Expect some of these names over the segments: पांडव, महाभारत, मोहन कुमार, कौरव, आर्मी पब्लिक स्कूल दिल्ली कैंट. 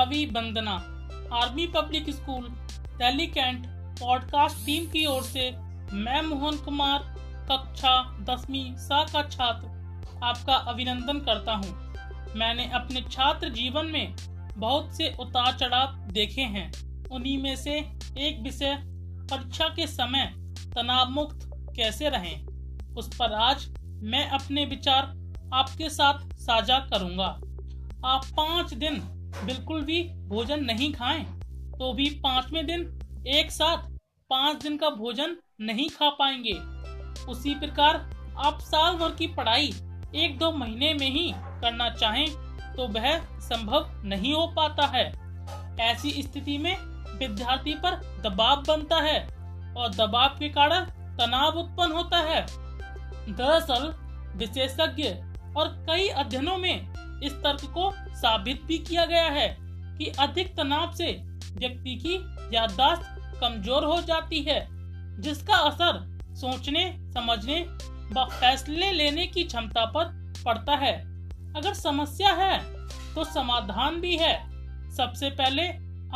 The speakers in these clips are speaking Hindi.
अभिवंदना। आर्मी पब्लिक स्कूल दिल्ली कैंट podcast team की ओर से मैं मोहन कुमार कक्षा 10वीं सा का छात्र आपका अभिनंदन करता हूँ। मैंने अपने छात्र जीवन में बहुत से उतार चढ़ाव देखे हैं। उन्हीं में से एक विषय परीक्षा के समय तनाव मुक्त कैसे रहें, उस पर आज मैं अपने विचार आपके साथ साझा करूंगा। आप 5 दिन बिल्कुल भी भोजन नहीं खाएं, तो भी 5वें दिन एक साथ 5 दिन का भोजन नहीं खा पाएंगे। उसी प्रकार आप साल भर की पढ़ाई 1-2 महीने में ही करना चाहें तो वह संभव नहीं हो पाता है। ऐसी स्थिति में विद्यार्थी पर दबाव बनता है और दबाव के कारण तनाव उत्पन्न होता है। दरअसल विशेषज्ञ और कई अध्ययनों में इस तर्क को साबित भी किया गया है कि अधिक तनाव से व्यक्ति की याददाश्त कमजोर हो जाती है, जिसका असर सोचने, समझने व फैसले लेने की क्षमता पर पड़ता है। अगर समस्या है तो समाधान भी है। सबसे पहले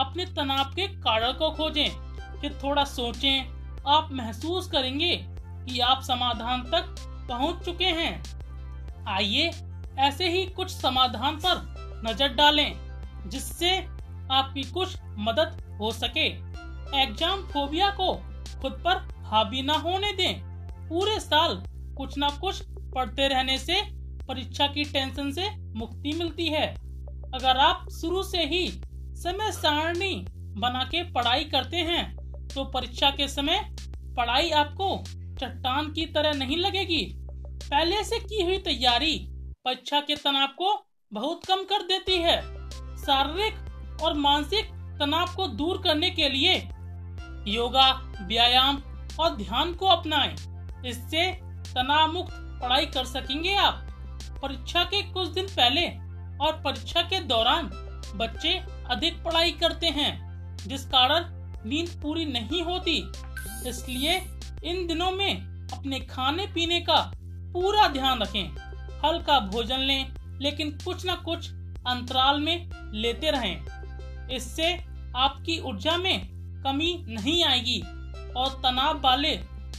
अपने तनाव के कारण को खोजें, फिर थोड़ा सोचें। आप महसूस करेंगे कि आप समाधान तक पहुंच चुके हैं। आइए ऐसे ही कुछ समाधान पर नजर डालें जिससे आपकी कुछ मदद हो सके। एग्जाम फोबिया को खुद पर हावी ना होने दें। पूरे साल कुछ ना कुछ पढ़ते रहने से परीक्षा की टेंशन से मुक्ति मिलती है। अगर आप शुरू से ही समय सारणी बना के पढ़ाई करते हैं तो परीक्षा के समय पढ़ाई आपको चट्टान की तरह नहीं लगेगी। पहले से की हुई तैयारी परीक्षा के तनाव को बहुत कम कर देती है। शारीरिक और मानसिक तनाव को दूर करने के लिए योगा, व्यायाम और ध्यान को अपनाएं। इससे तनाव मुक्त पढ़ाई कर सकेंगे आप। परीक्षा के कुछ दिन पहले और परीक्षा के दौरान बच्चे अधिक पढ़ाई करते हैं, जिस कारण नींद पूरी नहीं होती। इसलिए इन दिनों में अपने खाने पीने का पूरा ध्यान रखें। हल्का भोजन लें, लेकिन कुछ न कुछ अंतराल में लेते रहें। इससे आपकी ऊर्जा में कमी नहीं आएगी और तनाव वाले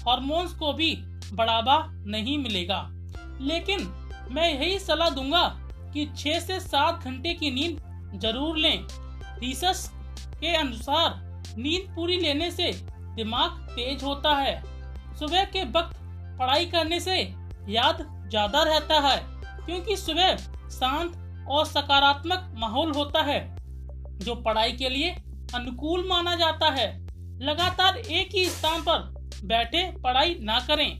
हार्मोन्स को भी बढ़ावा नहीं मिलेगा। लेकिन मैं यही सलाह दूंगा कि 6 से 7 घंटे की नींद जरूर लें। रिसर्च के अनुसार नींद पूरी लेने से दिमाग तेज होता है। सुबह के वक्त पढ़ाई करने से याद ज्यादा रहता है, क्योंकि सुबह शांत और सकारात्मक माहौल होता है जो पढ़ाई के लिए अनुकूल माना जाता है। लगातार एक ही स्थान पर बैठे पढ़ाई ना करें,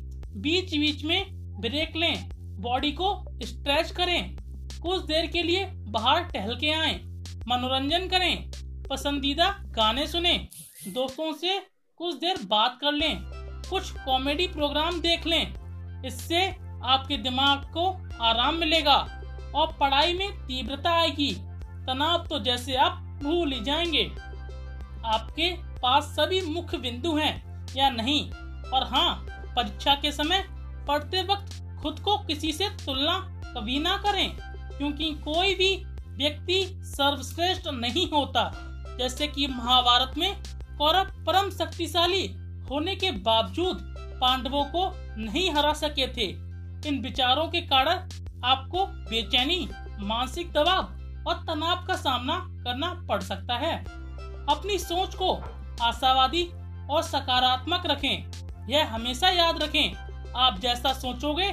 बीच बीच में ब्रेक लें, बॉडी को स्ट्रेच करें, कुछ देर के लिए बाहर टहल के आएं, मनोरंजन करें, पसंदीदा गाने सुनें, दोस्तों से कुछ देर बात कर लें, कुछ कॉमेडी प्रोग्राम देख लें। इससे आपके दिमाग को आराम मिलेगा और पढ़ाई में तीव्रता आएगी। तनाव तो जैसे आप भूल ही जाएंगे। आपके पास सभी मुख्य बिंदु हैं या नहीं, और हाँ, परीक्षा के समय पढ़ते वक्त खुद को किसी से तुलना कभी ना करें, क्योंकि कोई भी व्यक्ति सर्वश्रेष्ठ नहीं होता। जैसे कि महाभारत में कौरव परम शक्तिशाली होने के बावजूद पांडवों को नहीं हरा सके थे। इन विचारों के कारण आपको बेचैनी, मानसिक दबाव और तनाव का सामना करना पड़ सकता है। अपनी सोच को आशावादी और सकारात्मक रखें। यह हमेशा याद रखें, आप जैसा सोचोगे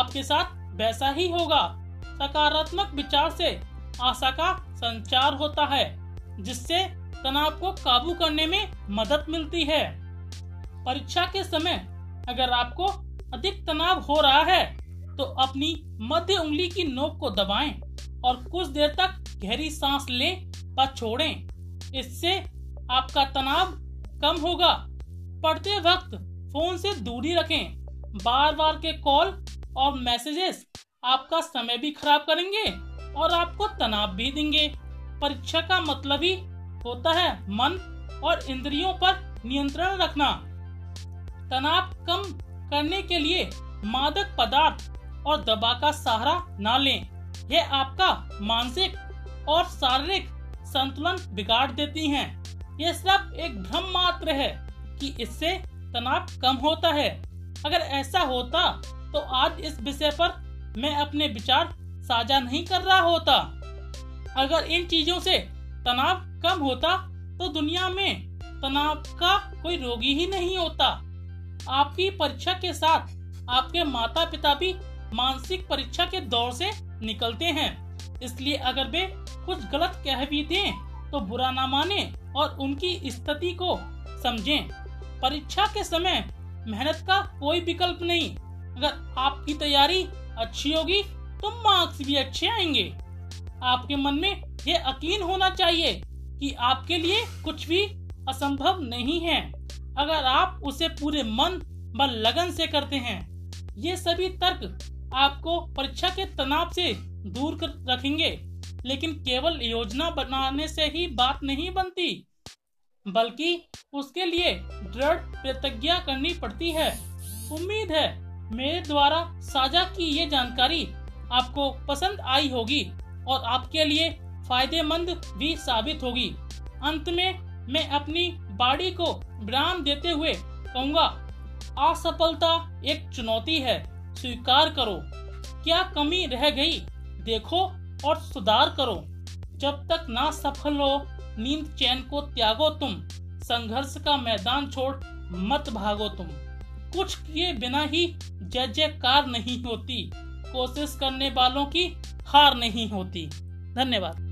आपके साथ वैसा ही होगा। सकारात्मक विचार से आशा का संचार होता है, जिससे तनाव को काबू करने में मदद मिलती है। परीक्षा के समय अगर आपको अधिक तनाव हो रहा है तो अपनी मध्य उंगली की नोक को दबाएं और कुछ देर तक गहरी सांस लें व छोड़ें। इससे आपका तनाव कम होगा। पढ़ते वक्त फोन से दूरी रखें। बार बार के कॉल और मैसेजेस आपका समय भी खराब करेंगे और आपको तनाव भी देंगे। परीक्षा का मतलब ही होता है मन और इंद्रियों पर नियंत्रण रखना। तनाव कम करने के लिए मादक पदार्थ और दवा का सहारा ना लें। यह आपका मानसिक और शारीरिक संतुलन बिगाड़ देती हैं। यह सिर्फ एक भ्रम मात्र है कि इससे तनाव कम होता है। अगर ऐसा होता तो आज इस विषय पर मैं अपने विचार साझा नहीं कर रहा होता। अगर इन चीजों से तनाव कम होता तो दुनिया में तनाव का कोई रोगी ही नहीं होता। आपकी परीक्षा के साथ आपके माता पिता भी मानसिक परीक्षा के दौर से निकलते हैं, इसलिए अगर वे कुछ गलत कह भी दें तो बुरा ना माने और उनकी स्थिति को समझें। परीक्षा के समय मेहनत का कोई विकल्प नहीं। अगर आपकी तैयारी अच्छी होगी तो मार्क्स भी अच्छे आएंगे। आपके मन में यह यकीन होना चाहिए कि आपके लिए कुछ भी असंभव नहीं है अगर आप उसे पूरे मन व लगन से करते हैं। ये सभी तर्क आपको परीक्षा के तनाव से दूर रखेंगे, लेकिन केवल योजना बनाने से ही बात नहीं बनती, बल्कि उसके लिए दृढ़ प्रतिज्ञा करनी पड़ती है। उम्मीद है मेरे द्वारा साझा की ये जानकारी आपको पसंद आई होगी और आपके लिए फायदेमंद भी साबित होगी। अंत में मैं अपनी बॉडी को विराम देते हुए कहूँगा, असफलता एक चुनौती है, स्वीकार करो। क्या कमी रह गई देखो और सुधार करो। जब तक ना सफल हो नींद चैन को त्यागो तुम, संघर्ष का मैदान छोड़ मत भागो तुम। कुछ किए बिना ही जय जयकार नहीं होती, कोशिश करने वालों की हार नहीं होती। धन्यवाद।